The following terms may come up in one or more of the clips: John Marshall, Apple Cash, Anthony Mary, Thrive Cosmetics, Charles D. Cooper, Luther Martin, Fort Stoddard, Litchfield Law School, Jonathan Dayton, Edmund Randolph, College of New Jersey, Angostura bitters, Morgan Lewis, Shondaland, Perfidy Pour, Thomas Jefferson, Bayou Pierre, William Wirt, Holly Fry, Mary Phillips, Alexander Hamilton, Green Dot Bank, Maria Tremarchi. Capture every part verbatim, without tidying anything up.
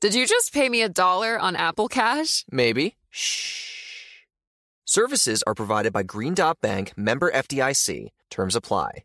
Did you just pay me a dollar on Apple Cash? Maybe. Shh. Services are provided by Green Dot Bank, member F D I C. Terms apply.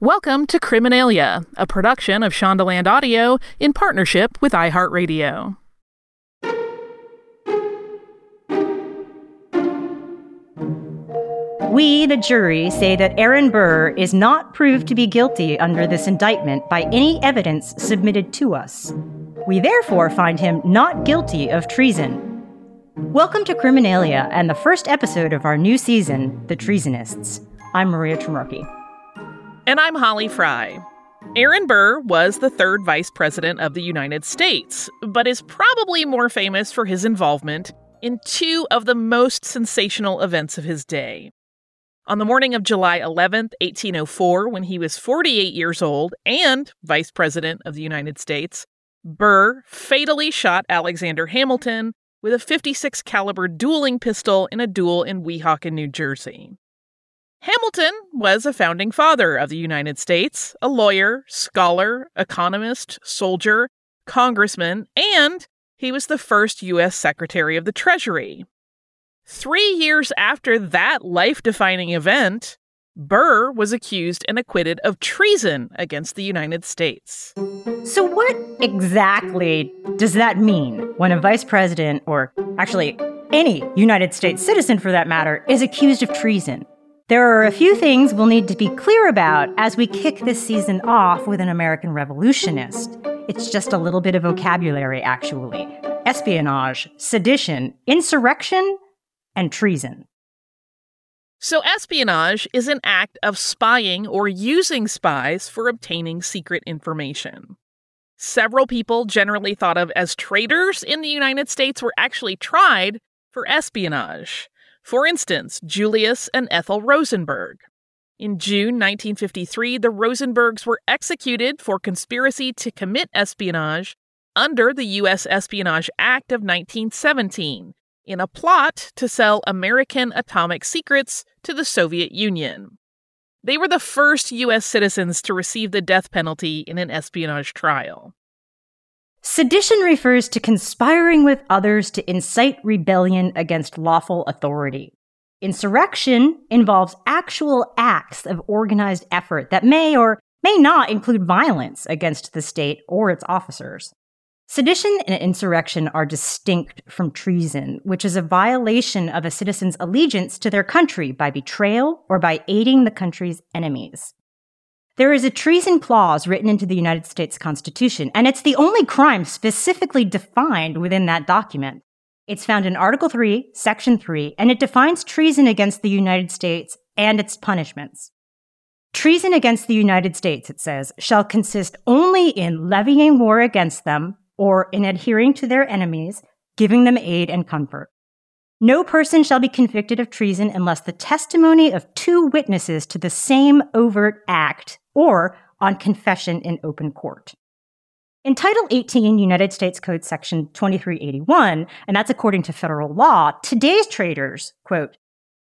Welcome to Criminalia, a production of Shondaland Audio in partnership with iHeartRadio. We, the jury, say that Aaron Burr is not proved to be guilty under this indictment by any evidence submitted to us. We therefore find him not guilty of treason. Welcome to Criminalia and the first episode of our new season, The Treasonists. I'm Maria Tremarchi. And I'm Holly Fry. Aaron Burr was the third vice president of the United States, but is probably more famous for his involvement in two of the most sensational events of his day. On the morning of July eleventh, eighteen oh four, when he was forty-eight years old and vice president of the United States, Burr fatally shot Alexander Hamilton with a fifty-six caliber dueling pistol in a duel in Weehawken, New Jersey. Hamilton was a founding father of the United States, a lawyer, scholar, economist, soldier, congressman, and he was the first U S Secretary of the Treasury. Three years after that life-defining event, Burr was accused and acquitted of treason against the United States. So what exactly does that mean when a vice president, or actually any United States citizen for that matter, is accused of treason? There are a few things we'll need to be clear about as we kick this season off with an American revolutionist. It's just a little bit of vocabulary, actually. Espionage, sedition, insurrection, and treason. So espionage is an act of spying or using spies for obtaining secret information. Several people generally thought of as traitors in the United States were actually tried for espionage. For instance, Julius and Ethel Rosenberg. In June nineteen fifty-three, the Rosenbergs were executed for conspiracy to commit espionage under the U S Espionage Act of nineteen seventeen in a plot to sell American atomic secrets to the Soviet Union. They were the first U S citizens to receive the death penalty in an espionage trial. Sedition refers to conspiring with others to incite rebellion against lawful authority. Insurrection involves actual acts of organized effort that may or may not include violence against the state or its officers. Sedition and insurrection are distinct from treason, which is a violation of a citizen's allegiance to their country by betrayal or by aiding the country's enemies. There is a treason clause written into the United States Constitution, and it's the only crime specifically defined within that document. It's found in Article three, Section three, and it defines treason against the United States and its punishments. Treason against the United States, it says, shall consist only in levying war against them or in adhering to their enemies, giving them aid and comfort. No person shall be convicted of treason unless the testimony of two witnesses to the same overt act or on confession in open court. In Title eighteen, United States Code Section twenty-three eighty-one, and that's according to federal law, today's traitors, quote,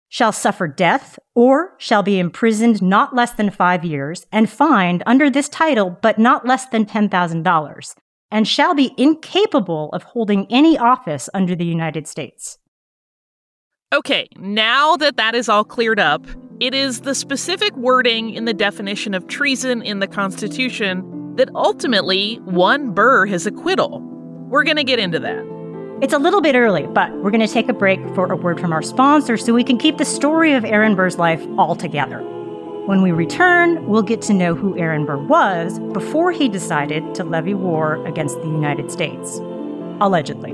shall suffer death or shall be imprisoned not less than five years and fined under this title but not less than ten thousand dollars and shall be incapable of holding any office under the United States. Okay, now that that is all cleared up, it is the specific wording in the definition of treason in the Constitution that ultimately won Burr his acquittal. We're going to get into that. It's a little bit early, but we're going to take a break for a word from our sponsor so we can keep the story of Aaron Burr's life all together. When we return, we'll get to know who Aaron Burr was before he decided to levy war against the United States. Allegedly.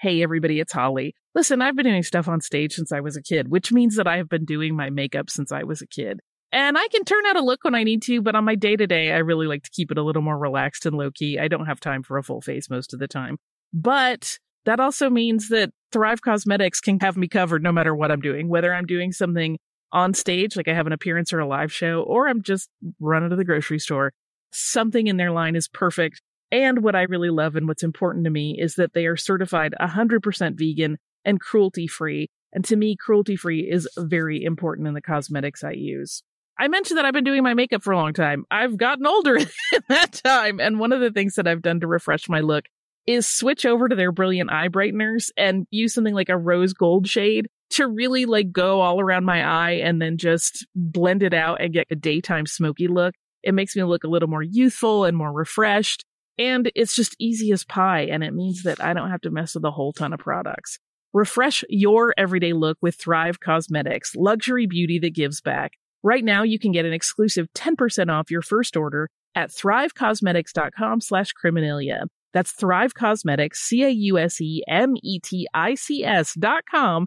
Hey everybody, it's Holly. Listen, I've been doing stuff on stage since I was a kid, which means that I have been doing my makeup since I was a kid. And I can turn out a look when I need to, but on my day-to-day, I really like to keep it a little more relaxed and low-key. I don't have time for a full face most of the time. But that also means that Thrive Cosmetics can have me covered no matter what I'm doing, whether I'm doing something on stage, like I have an appearance or a live show, or I'm just running to the grocery store. Something in their line is perfect. And what I really love and what's important to me is that they are certified one hundred percent vegan and cruelty-free. And to me, cruelty-free is very important in the cosmetics I use. I mentioned that I've been doing my makeup for a long time. I've gotten older in that time. And one of the things that I've done to refresh my look is switch over to their brilliant eye brighteners and use something like a rose gold shade to really like go all around my eye and then just blend it out and get a daytime smoky look. It makes me look a little more youthful and more refreshed. And it's just easy as pie, and it means that I don't have to mess with a whole ton of products. Refresh your everyday look with Thrive Cosmetics, luxury beauty that gives back. Right now, you can get an exclusive ten percent off your first order at thrivecosmetics.com slash Criminalia. That's Thrive Cosmetics, C-A-U-S-E-M-E-T-I-C-S dot com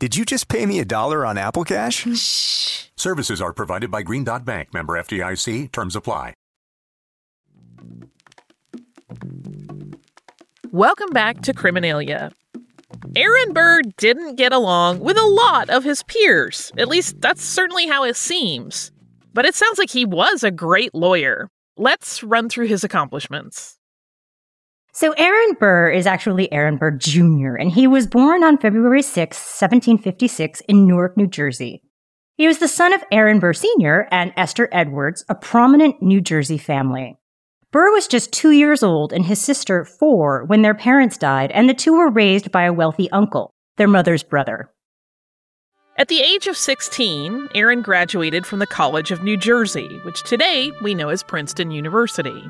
Did you just pay me a dollar on Apple Cash? Shh. Services are provided by Green Dot Bank. Member F D I C. Terms apply. Welcome back to Criminalia. Aaron Burr didn't get along with a lot of his peers. At least that's certainly how it seems. But it sounds like he was a great lawyer. Let's run through his accomplishments. So Aaron Burr is actually Aaron Burr Junior, and he was born on February sixth, seventeen fifty-six in Newark, New Jersey. He was the son of Aaron Burr Senior and Esther Edwards, a prominent New Jersey family. Burr was just two years old and his sister four when their parents died, and the two were raised by a wealthy uncle, their mother's brother. At the age of sixteen, Aaron graduated from the College of New Jersey, which today we know as Princeton University.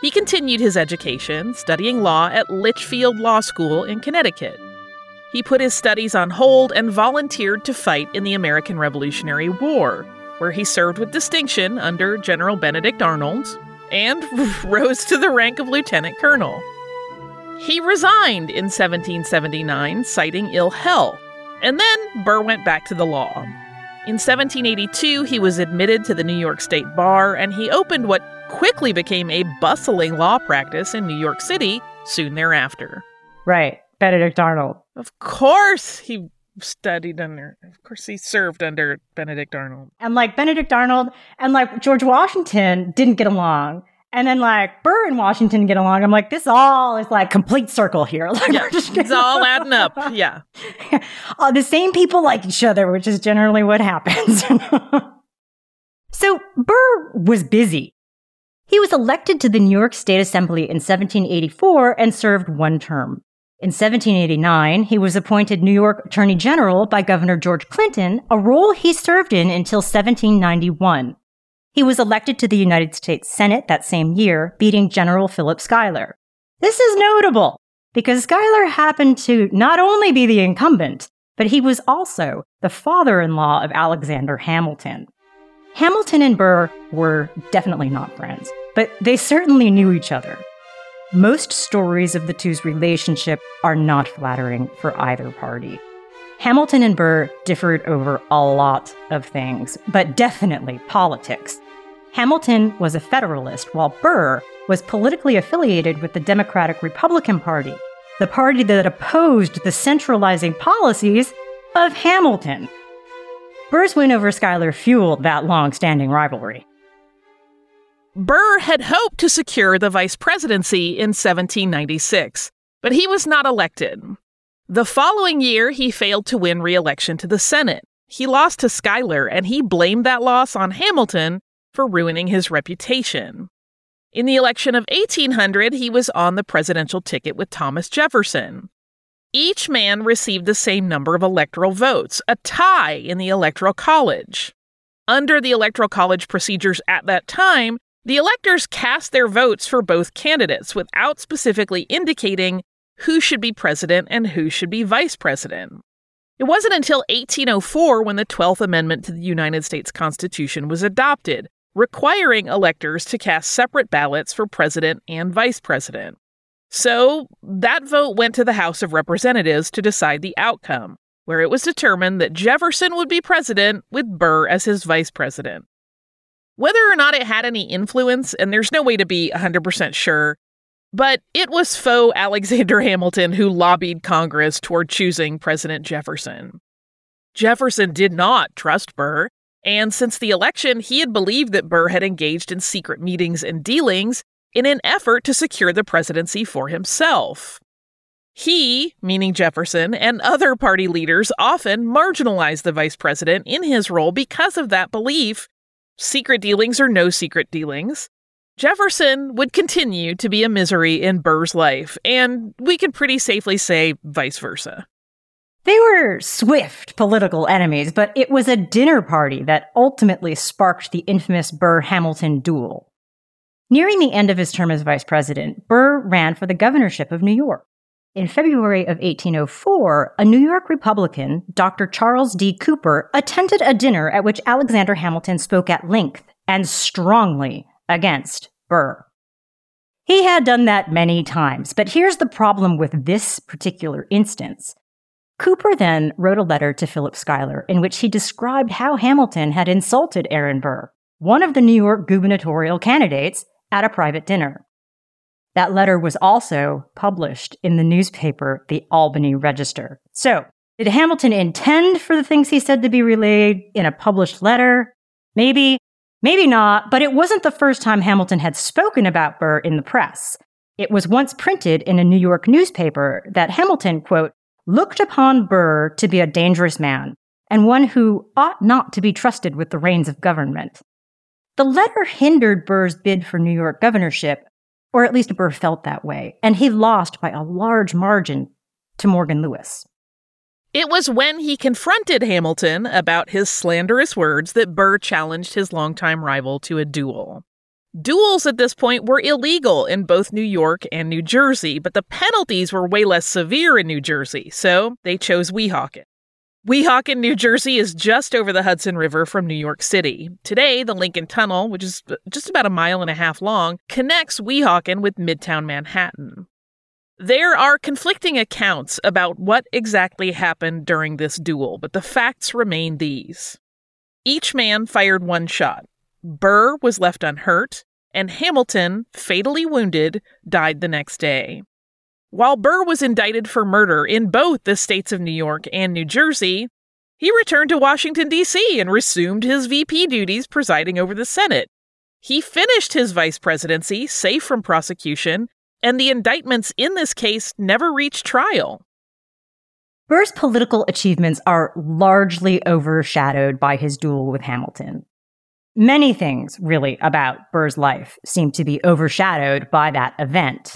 He continued his education, studying law at Litchfield Law School in Connecticut. He put his studies on hold and volunteered to fight in the American Revolutionary War, where he served with distinction under General Benedict Arnold and rose to the rank of lieutenant colonel. He resigned in seventeen seventy-nine, citing ill health, and then Burr went back to the law. In seventeen eighty-two, he was admitted to the New York State Bar, and he opened what quickly became a bustling law practice in New York City soon thereafter. Right. Benedict Arnold. Of course he studied under, of course he served under Benedict Arnold. And like Benedict Arnold and like George Washington didn't get along. And then like Burr and Washington get along. I'm like, this all is like complete circle here. Like, yeah, it's all adding up. Yeah. Uh, the same people like each other, which is generally what happens. So Burr was busy. He was elected to the New York State Assembly in seventeen eighty-four and served one term. In seventeen eighty-nine, he was appointed New York Attorney General by Governor George Clinton, a role he served in until seventeen ninety-one. He was elected to the United States Senate that same year, beating General Philip Schuyler. This is notable because Schuyler happened to not only be the incumbent, but he was also the father-in-law of Alexander Hamilton. Hamilton and Burr were definitely not friends, but they certainly knew each other. Most stories of the two's relationship are not flattering for either party. Hamilton and Burr differed over a lot of things, but definitely politics. Hamilton was a Federalist, while Burr was politically affiliated with the Democratic Republican Party, the party that opposed the centralizing policies of Hamilton. Burr's win over Schuyler fueled that long-standing rivalry. Burr had hoped to secure the vice presidency in seventeen ninety-six, but he was not elected. The following year, he failed to win re-election to the Senate. He lost to Schuyler, and he blamed that loss on Hamilton for ruining his reputation. In the election of eighteen hundred, he was on the presidential ticket with Thomas Jefferson. Each man received the same number of electoral votes, a tie in the Electoral College. Under the Electoral College procedures at that time, the electors cast their votes for both candidates without specifically indicating who should be president and who should be vice president. It wasn't until eighteen oh four when the twelfth Amendment to the United States Constitution was adopted, requiring electors to cast separate ballots for president and vice president. So that vote went to the House of Representatives to decide the outcome, where it was determined that Jefferson would be president with Burr as his vice president. Whether or not it had any influence, and there's no way to be one hundred percent sure, but it was faux Alexander Hamilton who lobbied Congress toward choosing President Jefferson. Jefferson did not trust Burr, and since the election, he had believed that Burr had engaged in secret meetings and dealings in an effort to secure the presidency for himself. He, meaning Jefferson, and other party leaders often marginalized the vice president in his role because of that belief, secret dealings or no secret dealings. Jefferson would continue to be a misery in Burr's life, and we can pretty safely say vice versa. They were swift political enemies, but it was a dinner party that ultimately sparked the infamous Burr-Hamilton duel. Nearing the end of his term as vice president, Burr ran for the governorship of New York. In February of eighteen oh four, a New York Republican, Doctor Charles D. Cooper, attended a dinner at which Alexander Hamilton spoke at length and strongly against Burr. He had done that many times, but here's the problem with this particular instance. Cooper then wrote a letter to Philip Schuyler in which he described how Hamilton had insulted Aaron Burr, one of the New York gubernatorial candidates, at a private dinner. That letter was also published in the newspaper, the Albany Register. So, did Hamilton intend for the things he said to be relayed in a published letter? Maybe. Maybe not, but it wasn't the first time Hamilton had spoken about Burr in the press. It was once printed in a New York newspaper that Hamilton, quote, looked upon Burr to be a dangerous man and one who ought not to be trusted with the reins of government. The letter hindered Burr's bid for New York governorship, or at least Burr felt that way, and he lost by a large margin to Morgan Lewis. It was when he confronted Hamilton about his slanderous words that Burr challenged his longtime rival to a duel. Duels at this point were illegal in both New York and New Jersey, but the penalties were way less severe in New Jersey, so they chose Weehawken. Weehawken, New Jersey, is just over the Hudson River from New York City. Today, the Lincoln Tunnel, which is just about a mile and a half long, connects Weehawken with Midtown Manhattan. There are conflicting accounts about what exactly happened during this duel, but the facts remain these. Each man fired one shot. Burr was left unhurt, and Hamilton, fatally wounded, died the next day. While Burr was indicted for murder in both the states of New York and New Jersey, he returned to Washington, D C and resumed his V P duties presiding over the Senate. He finished his vice presidency, safe from prosecution, and the indictments in this case never reached trial. Burr's political achievements are largely overshadowed by his duel with Hamilton. Many things, really, about Burr's life seem to be overshadowed by that event.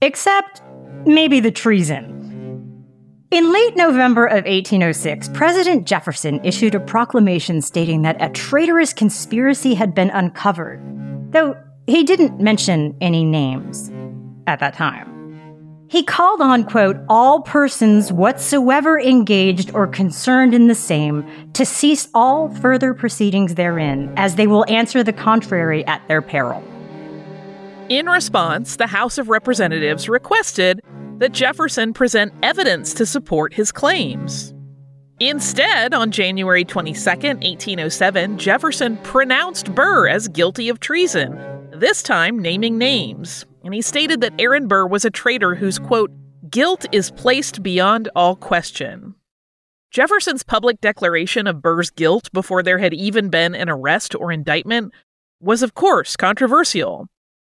Except, maybe the treason. In late November of eighteen oh six, President Jefferson issued a proclamation stating that a traitorous conspiracy had been uncovered, though he didn't mention any names at that time. He called on, quote, all persons whatsoever engaged or concerned in the same to cease all further proceedings therein, as they will answer the contrary at their peril. In response, the House of Representatives requested that Jefferson present evidence to support his claims. Instead, on January twenty-second, eighteen oh seven, Jefferson pronounced Burr as guilty of treason, this time naming names. And he stated that Aaron Burr was a traitor whose, quote, guilt is placed beyond all question. Jefferson's public declaration of Burr's guilt before there had even been an arrest or indictment was, of course, controversial.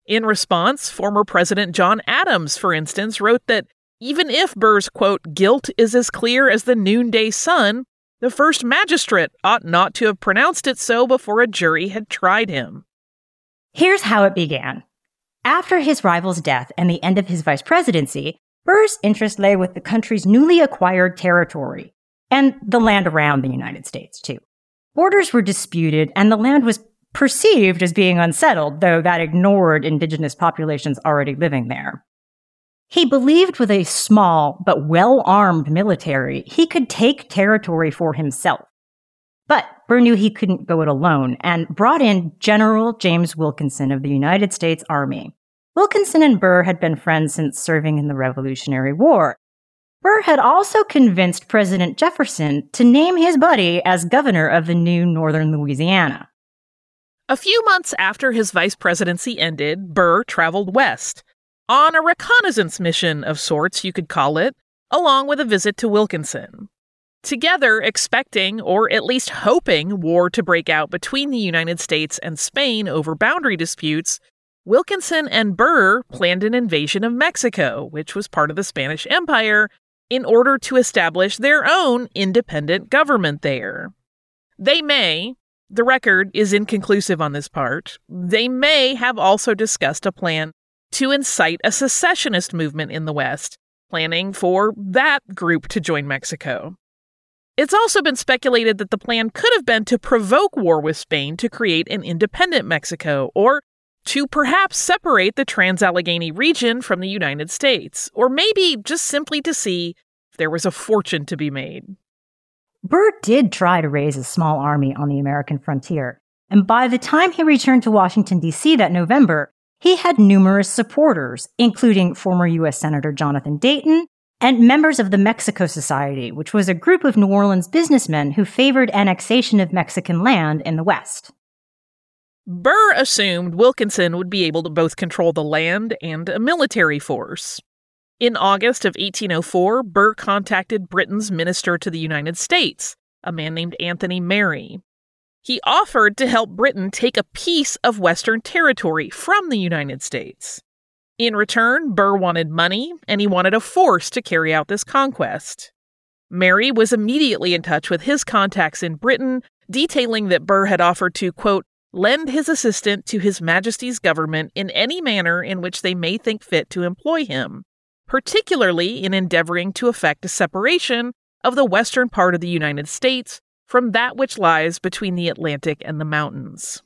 In response, former President John Adams, for instance, wrote that even if Burr's, quote, guilt is as clear as the noonday sun, the first magistrate ought not to have pronounced it so before a jury had tried him. Here's how it began. After his rival's death and the end of his vice presidency, Burr's interest lay with the country's newly acquired territory, and the land around the United States, too. Borders were disputed, and the land was perceived as being unsettled, though that ignored indigenous populations already living there. He believed with a small but well-armed military, he could take territory for himself. But Burr knew he couldn't go it alone and brought in General James Wilkinson of the United States Army. Wilkinson and Burr had been friends since serving in the Revolutionary War. Burr had also convinced President Jefferson to name his buddy as governor of the new northern Louisiana. A few months after his vice presidency ended, Burr traveled west, on a reconnaissance mission of sorts, you could call it, along with a visit to Wilkinson. Together, expecting, or at least hoping, war to break out between the United States and Spain over boundary disputes, Wilkinson and Burr planned an invasion of Mexico, which was part of the Spanish Empire, in order to establish their own independent government there. They may, the record is inconclusive on this part, they may have also discussed a plan to incite a secessionist movement in the West, planning for that group to join Mexico. It's also been speculated that the plan could have been to provoke war with Spain to create an independent Mexico, or to perhaps separate the Trans-Allegheny region from the United States, or maybe just simply to see if there was a fortune to be made. Burr did try to raise a small army on the American frontier, and by the time he returned to Washington, D C that November, he had numerous supporters, including former U S Senator Jonathan Dayton and members of the Mexico Society, which was a group of New Orleans businessmen who favored annexation of Mexican land in the West. Burr assumed Wilkinson would be able to both control the land and a military force. In August of eighteen oh four, Burr contacted Britain's minister to the United States, a man named Anthony Mary. He offered to help Britain take a piece of Western territory from the United States. In return, Burr wanted money, and he wanted a force to carry out this conquest. Mary was immediately in touch with his contacts in Britain, detailing that Burr had offered to, quote, lend his assistant to His Majesty's government in any manner in which they may think fit to employ him, particularly in endeavoring to effect a separation of the western part of the United States from that which lies between the Atlantic and the mountains.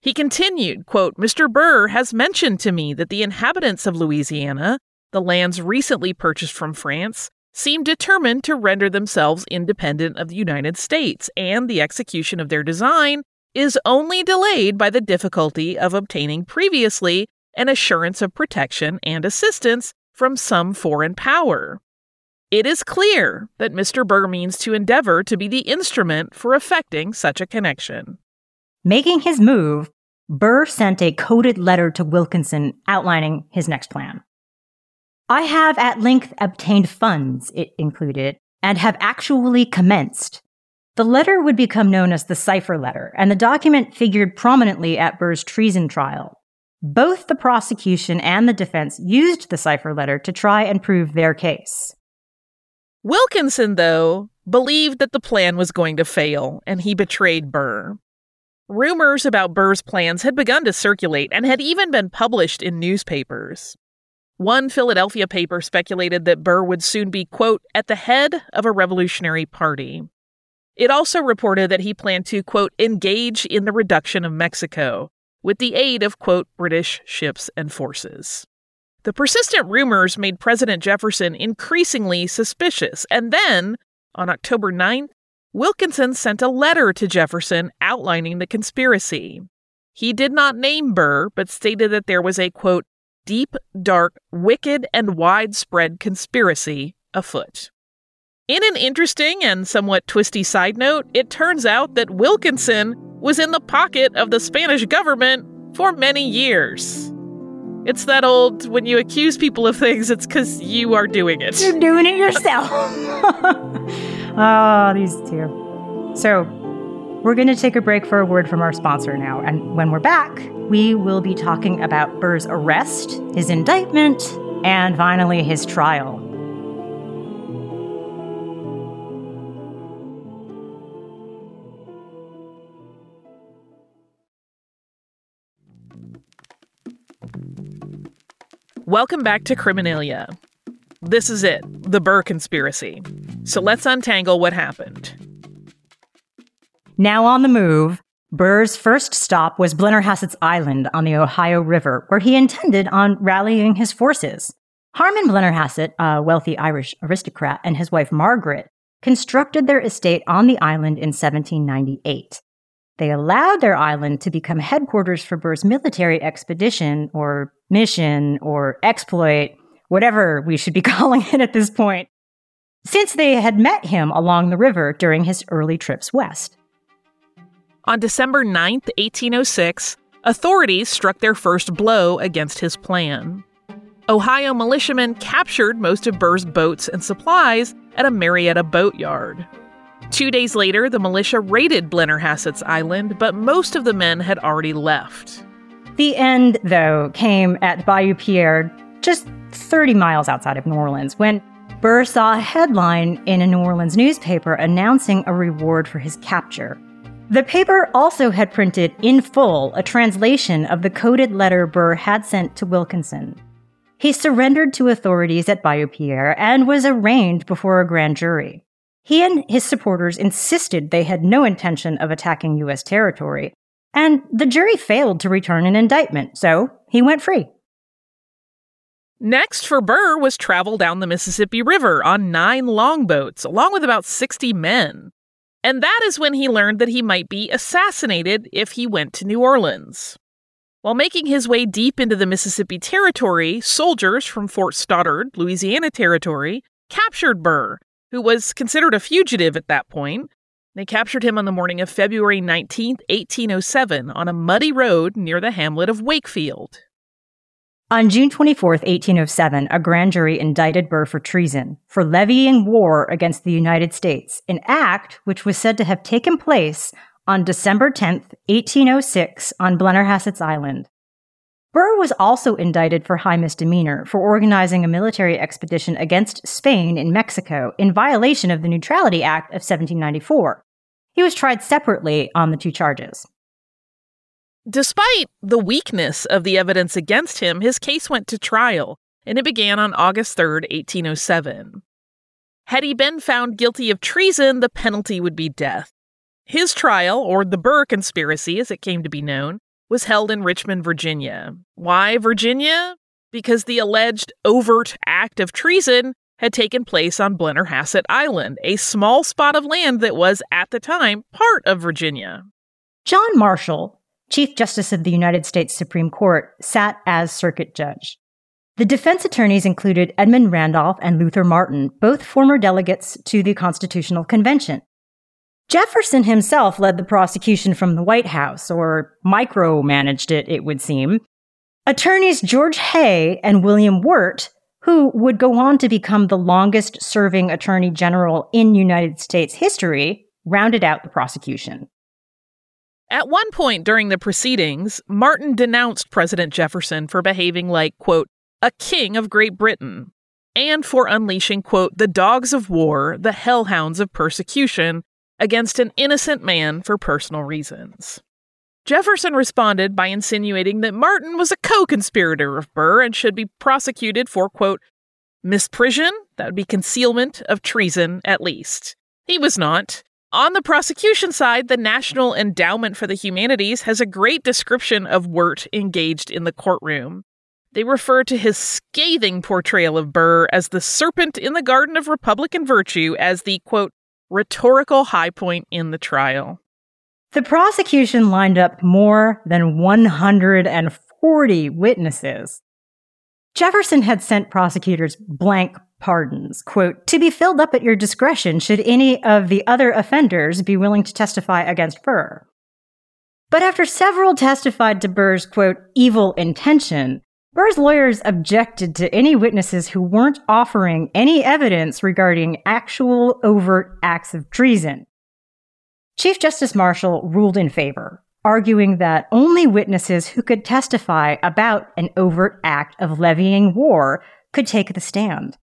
He continued, quote, Mister Burr has mentioned to me that the inhabitants of Louisiana, the lands recently purchased from France, seem determined to render themselves independent of the United States, and the execution of their design is only delayed by the difficulty of obtaining previously an assurance of protection and assistance from some foreign power. It is clear that Mister Burr means to endeavor to be the instrument for effecting such a connection. Making his move, Burr sent a coded letter to Wilkinson outlining his next plan. I have at length obtained funds, it included, and have actually commenced. The letter would become known as the Cipher Letter, and the document figured prominently at Burr's treason trial. Both the prosecution and the defense used the Cipher Letter to try and prove their case. Wilkinson, though, believed that the plan was going to fail, and he betrayed Burr. Rumors about Burr's plans had begun to circulate and had even been published in newspapers. One Philadelphia paper speculated that Burr would soon be, quote, at the head of a revolutionary party. It also reported that he planned to, quote, engage in the reduction of Mexico with the aid of, quote, British ships and forces. The persistent rumors made President Jefferson increasingly suspicious, and then, on October ninth, Wilkinson sent a letter to Jefferson outlining the conspiracy. He did not name Burr, but stated that there was a, quote, deep, dark, wicked, and widespread conspiracy afoot. In an interesting and somewhat twisty side note, it turns out that Wilkinson was in the pocket of the Spanish government for many years. It's that old, when you accuse people of things, it's because you are doing it. You're doing it yourself. Oh, these two. So, We're going to take a break for a word from our sponsor now. And when we're back, we will be talking about Burr's arrest, his indictment, and finally his trial. Welcome back to Criminalia. This is it, the Burr conspiracy. So let's untangle what happened. Now on the move, Burr's first stop was Blennerhassett's Island on the Ohio River, where he intended on rallying his forces. Harmon Blennerhassett, a wealthy Irish aristocrat, and his wife Margaret constructed their estate on the island in seventeen ninety-eight. They allowed their island to become headquarters for Burr's military expedition, or mission, or exploit, whatever we should be calling it at this point, since they had met him along the river during his early trips west. On December ninth, eighteen oh six, authorities struck their first blow against his plan. Ohio militiamen captured most of Burr's boats and supplies at a Marietta boatyard. Two days later, the militia raided Blennerhassett's Island, but most of the men had already left. The end, though, came at Bayou Pierre, just thirty miles outside of New Orleans, when Burr saw a headline in a New Orleans newspaper announcing a reward for his capture. The paper also had printed in full a translation of the coded letter Burr had sent to Wilkinson. He surrendered to authorities at Bayou Pierre and was arraigned before a grand jury. He and his supporters insisted they had no intention of attacking U S territory, and the jury failed to return an indictment, so he went free. Next for Burr was travel down the Mississippi River on nine longboats, along with about sixty men. And that is when he learned that he might be assassinated if he went to New Orleans. While making his way deep into the Mississippi Territory, soldiers from Fort Stoddard, Louisiana Territory, captured Burr, who was considered a fugitive at that point. They captured him on the morning of February nineteenth, eighteen oh seven, on a muddy road near the hamlet of Wakefield. On June twenty-fourth, eighteen oh seven, a grand jury indicted Burr for treason, for levying war against the United States, an act which was said to have taken place on December tenth, eighteen oh six, on Blennerhassett's Island. Burr was also indicted for high misdemeanor, for organizing a military expedition against Spain in Mexico, in violation of the Neutrality Act of seventeen ninety-four. He was tried separately on the two charges. Despite the weakness of the evidence against him, his case went to trial, and it began on August third, eighteen oh seven. Had he been found guilty of treason, the penalty would be death. His trial, or the Burr conspiracy as it came to be known, was held in Richmond, Virginia. Why Virginia? Because the alleged overt act of treason had taken place on Blennerhassett Island, a small spot of land that was, at the time, part of Virginia. John Marshall, Chief Justice of the United States Supreme Court, sat as circuit judge. The defense attorneys included Edmund Randolph and Luther Martin, both former delegates to the Constitutional Convention. Jefferson himself led the prosecution from the White House, or micromanaged it, it would seem. Attorneys George Hay and William Wirt, who would go on to become the longest-serving attorney general in United States history, rounded out the prosecution. At one point during the proceedings, Martin denounced President Jefferson for behaving like, quote, a king of Great Britain, and for unleashing, quote, the dogs of war, the hellhounds of persecution, against an innocent man for personal reasons. Jefferson responded by insinuating that Martin was a co-conspirator of Burr and should be prosecuted for, quote, misprision, that would be concealment of treason at least. He was not. On the prosecution side, the National Endowment for the Humanities has a great description of Wirt engaged in the courtroom. They refer to his scathing portrayal of Burr as the serpent in the garden of Republican virtue as the, quote, rhetorical high point in the trial. The prosecution lined up more than one hundred forty witnesses. Jefferson had sent prosecutors blank pardons, quote, to be filled up at your discretion should any of the other offenders be willing to testify against Burr. But after several testified to Burr's, quote, evil intention, Burr's lawyers objected to any witnesses who weren't offering any evidence regarding actual overt acts of treason. Chief Justice Marshall ruled in favor, arguing that only witnesses who could testify about an overt act of levying war could take the stand.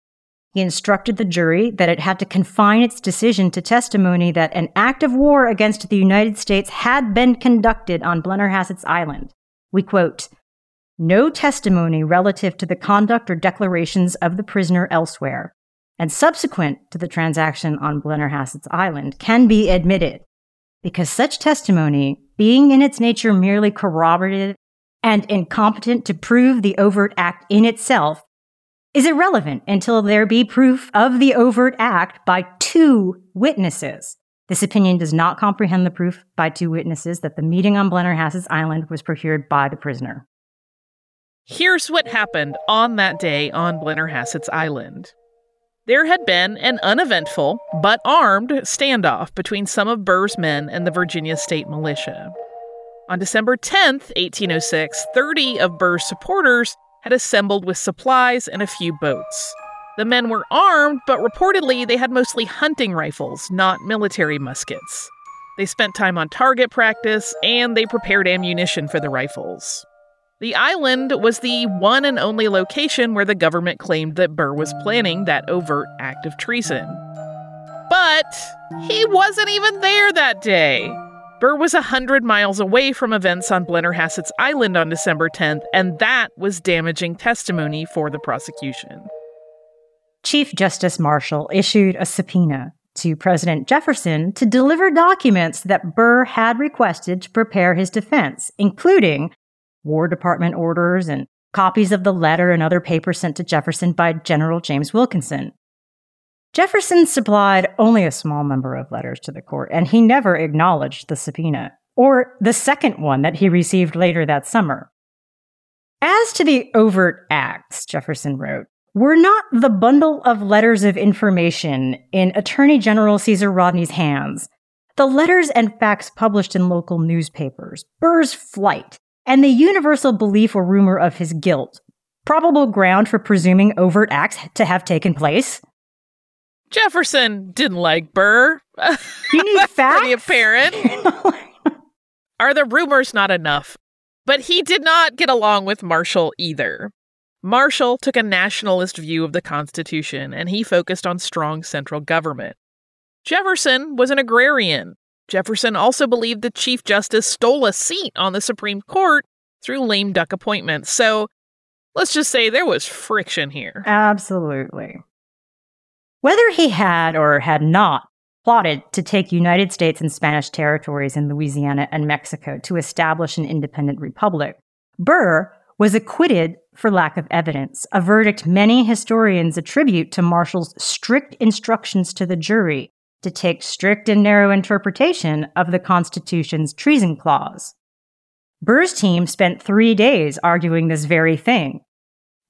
He instructed the jury that it had to confine its decision to testimony that an act of war against the United States had been conducted on Blennerhassett's Island. We quote, "No testimony relative to the conduct or declarations of the prisoner elsewhere, and subsequent to the transaction on Blennerhassett's Island, can be admitted, because such testimony, being in its nature merely corroborative and incompetent to prove the overt act in itself, is irrelevant until there be proof of the overt act by two witnesses. This opinion does not comprehend the proof by two witnesses that the meeting on Blennerhassett's Island was procured by the prisoner." Here's what happened on that day on Blennerhassett's Island. There had been an uneventful but armed standoff between some of Burr's men and the Virginia State Militia. On December tenth, eighteen oh six, thirty of Burr's supporters had assembled with supplies and a few boats. The men were armed, but reportedly they had mostly hunting rifles, not military muskets. They spent time on target practice, and they prepared ammunition for the rifles. The island was the one and only location where the government claimed that Burr was planning that overt act of treason. But he wasn't even there that day. Burr was one hundred miles away from events on Blennerhassett's Island on December tenth, and that was damaging testimony for the prosecution. Chief Justice Marshall issued a subpoena to President Jefferson to deliver documents that Burr had requested to prepare his defense, including War Department orders and copies of the letter and other papers sent to Jefferson by General James Wilkinson. Jefferson supplied only a small number of letters to the court, and he never acknowledged the subpoena, or the second one that he received later that summer. "As to the overt acts," Jefferson wrote, "were not the bundle of letters of information in Attorney General Caesar Rodney's hands, the letters and facts published in local newspapers, Burr's flight, and the universal belief or rumor of his guilt, probable ground for presuming overt acts to have taken place." Jefferson didn't like Burr. You need facts? Pretty apparent. Are the rumors not enough? But he did not get along with Marshall either. Marshall took a nationalist view of the Constitution, and he focused on strong central government. Jefferson was an agrarian. Jefferson also believed the Chief Justice stole a seat on the Supreme Court through lame duck appointments. So let's just say there was friction here. Absolutely. Whether he had or had not plotted to take United States and Spanish territories in Louisiana and Mexico to establish an independent republic, Burr was acquitted for lack of evidence, a verdict many historians attribute to Marshall's strict instructions to the jury to take strict and narrow interpretation of the Constitution's treason clause. Burr's team spent three days arguing this very thing,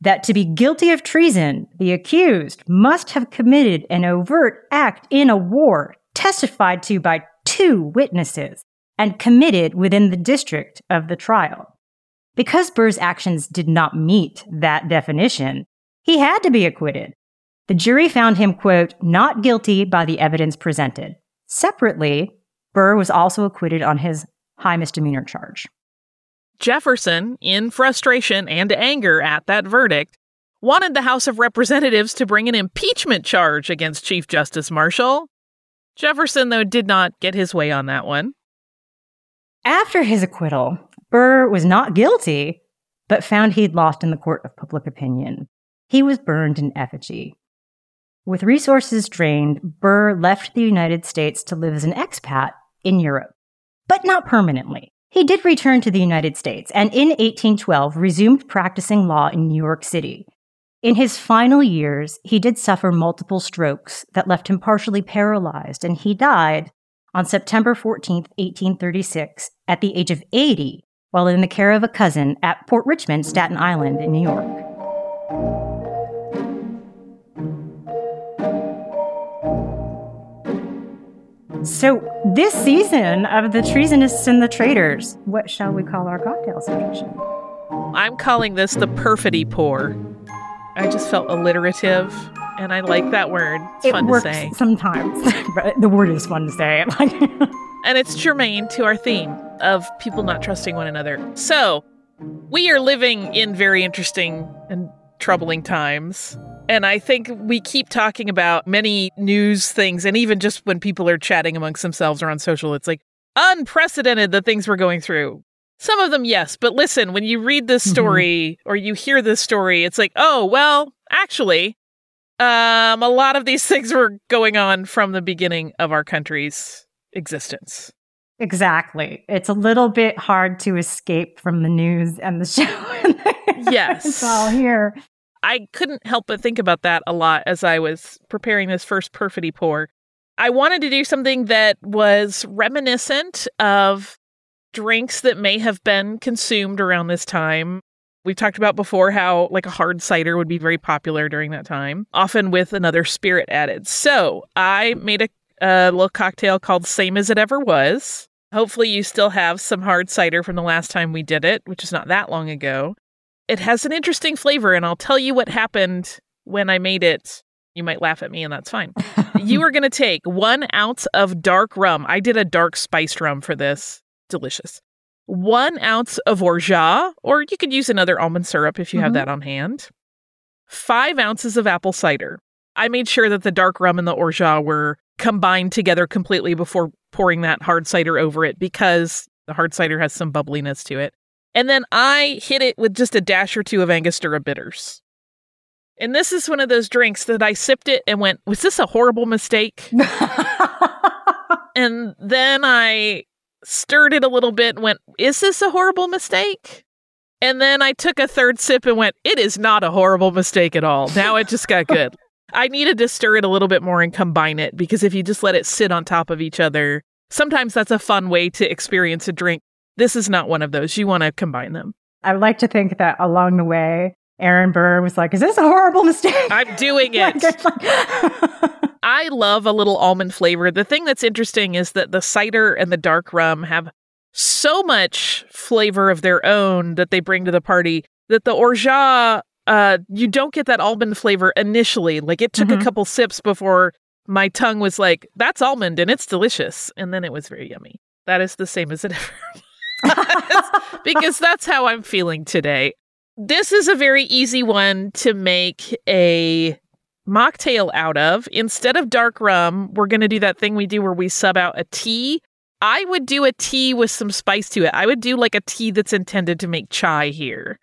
that to be guilty of treason, the accused must have committed an overt act in a war testified to by two witnesses and committed within the district of the trial. Because Burr's actions did not meet that definition, he had to be acquitted. The jury found him, quote, "not guilty by the evidence presented." Separately, Burr was also acquitted on his high misdemeanor charge. Jefferson, in frustration and anger at that verdict, wanted the House of Representatives to bring an impeachment charge against Chief Justice Marshall. Jefferson, though, did not get his way on that one. After his acquittal, Burr was not guilty, but found he'd lost in the court of public opinion. He was burned in effigy. With resources drained, Burr left the United States to live as an expat in Europe, but not permanently. He did return to the United States, and in eighteen twelve resumed practicing law in New York City. In his final years, he did suffer multiple strokes that left him partially paralyzed, and he died on September fourteenth, eighteen thirty-six, at the age of eighty, while in the care of a cousin at Port Richmond, Staten Island, in New York. So this season of The Treasonists and the Traitors, what shall we call our cocktail selection? I'm calling this the perfidy pour. I just felt alliterative, and I like that word. It's it fun to say. It works sometimes, but the word is fun to say. And it's germane to our theme of people not trusting one another. So, we are living in very interesting and troubling times. And I think we keep talking about many news things. And even just when people are chatting amongst themselves or on social, it's like unprecedented, the things we're going through. Some of them, yes. But listen, when you read this story mm-hmm. or you hear this story, it's like, oh, well, actually, um, a lot of these things were going on from the beginning of our country's existence. Exactly. It's a little bit hard to escape from the news and the show. Yes. It's all here. I couldn't help but think about that a lot as I was preparing this first Perfidy Pour. I wanted to do something that was reminiscent of drinks that may have been consumed around this time. We've talked about before how like a hard cider would be very popular during that time, often with another spirit added. So I made a, a little cocktail called Same As It Ever Was. Hopefully you still have some hard cider from the last time we did it, which is not that long ago. It has an interesting flavor, and I'll tell you what happened when I made it. You might laugh at me, and that's fine. You are going to take one ounce of dark rum. I did a dark spiced rum for this. Delicious. One ounce of orgeat, or you could use another almond syrup if you mm-hmm. have that on hand. Five ounces of apple cider. I made sure that the dark rum and the orgeat were combined together completely before pouring that hard cider over it, because the hard cider has some bubbliness to it. And then I hit it with just a dash or two of Angostura bitters. And this is one of those drinks that I sipped it and went, was this a horrible mistake? And then I stirred it a little bit and went, is this a horrible mistake? And then I took a third sip and went, it is not a horrible mistake at all. Now it just got good. I needed to stir it a little bit more and combine it, because if you just let it sit on top of each other, sometimes that's a fun way to experience a drink. This is not one of those. You want to combine them. I like to think that along the way, Aaron Burr was like, is this a horrible mistake? I'm doing it. like, like I love a little almond flavor. The thing that's interesting is that the cider and the dark rum have so much flavor of their own that they bring to the party that the orgeat, uh, you don't get that almond flavor initially. Like it took mm-hmm. a couple sips before my tongue was like, that's almond and it's delicious. And then it was very yummy. That is the same as it ever because that's how I'm feeling today. This is a very easy one to make a mocktail out of. Instead of dark rum, we're going to do that thing we do where we sub out a tea. I would do a tea with some spice to it. I would do like a tea that's intended to make chai here.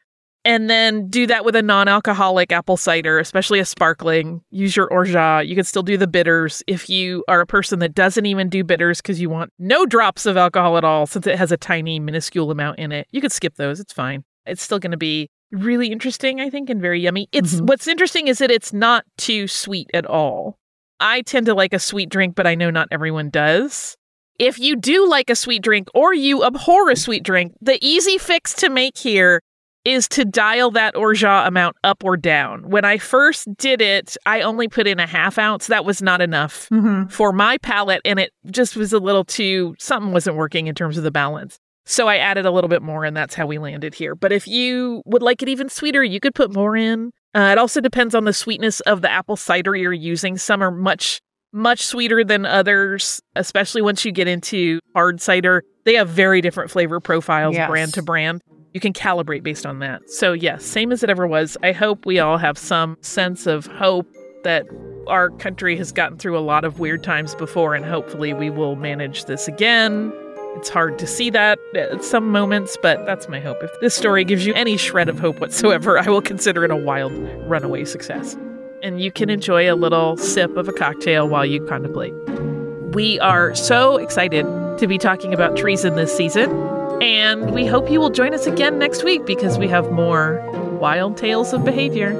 And then do that with a non-alcoholic apple cider, especially a sparkling. Use your orgeat. You can still do the bitters if you are a person that doesn't even do bitters because you want no drops of alcohol at all since it has a tiny, minuscule amount in it. You could skip those. It's fine. It's still going to be really interesting, I think, and very yummy. It's mm-hmm. What's interesting is that it's not too sweet at all. I tend to like a sweet drink, but I know not everyone does. If you do like a sweet drink or you abhor a sweet drink, the easy fix to make here is to dial that orgeat amount up or down. When I first did it, I only put in a half ounce. That was not enough mm-hmm. for my palate, and it just was a little too, something wasn't working in terms of the balance. So I added a little bit more, and that's how we landed here. But if you would like it even sweeter, you could put more in. Uh, it also depends on the sweetness of the apple cider you're using. Some are much, much sweeter than others, especially once you get into hard cider. They have very different flavor profiles, yes. brand to brand. You can calibrate based on that. So yes, same as it ever was. I hope we all have some sense of hope that our country has gotten through a lot of weird times before, and hopefully we will manage this again. It's hard to see that at some moments, but that's my hope. If this story gives you any shred of hope whatsoever, I will consider it a wild runaway success. And you can enjoy a little sip of a cocktail while you contemplate. We are so excited to be talking about treason this season. And we hope you will join us again next week because we have more wild tales of behavior.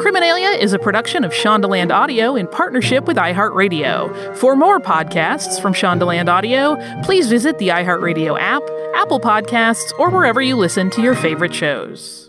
Criminalia is a production of Shondaland Audio in partnership with iHeartRadio. For more podcasts from Shondaland Audio, please visit the iHeartRadio app, Apple Podcasts, or wherever you listen to your favorite shows.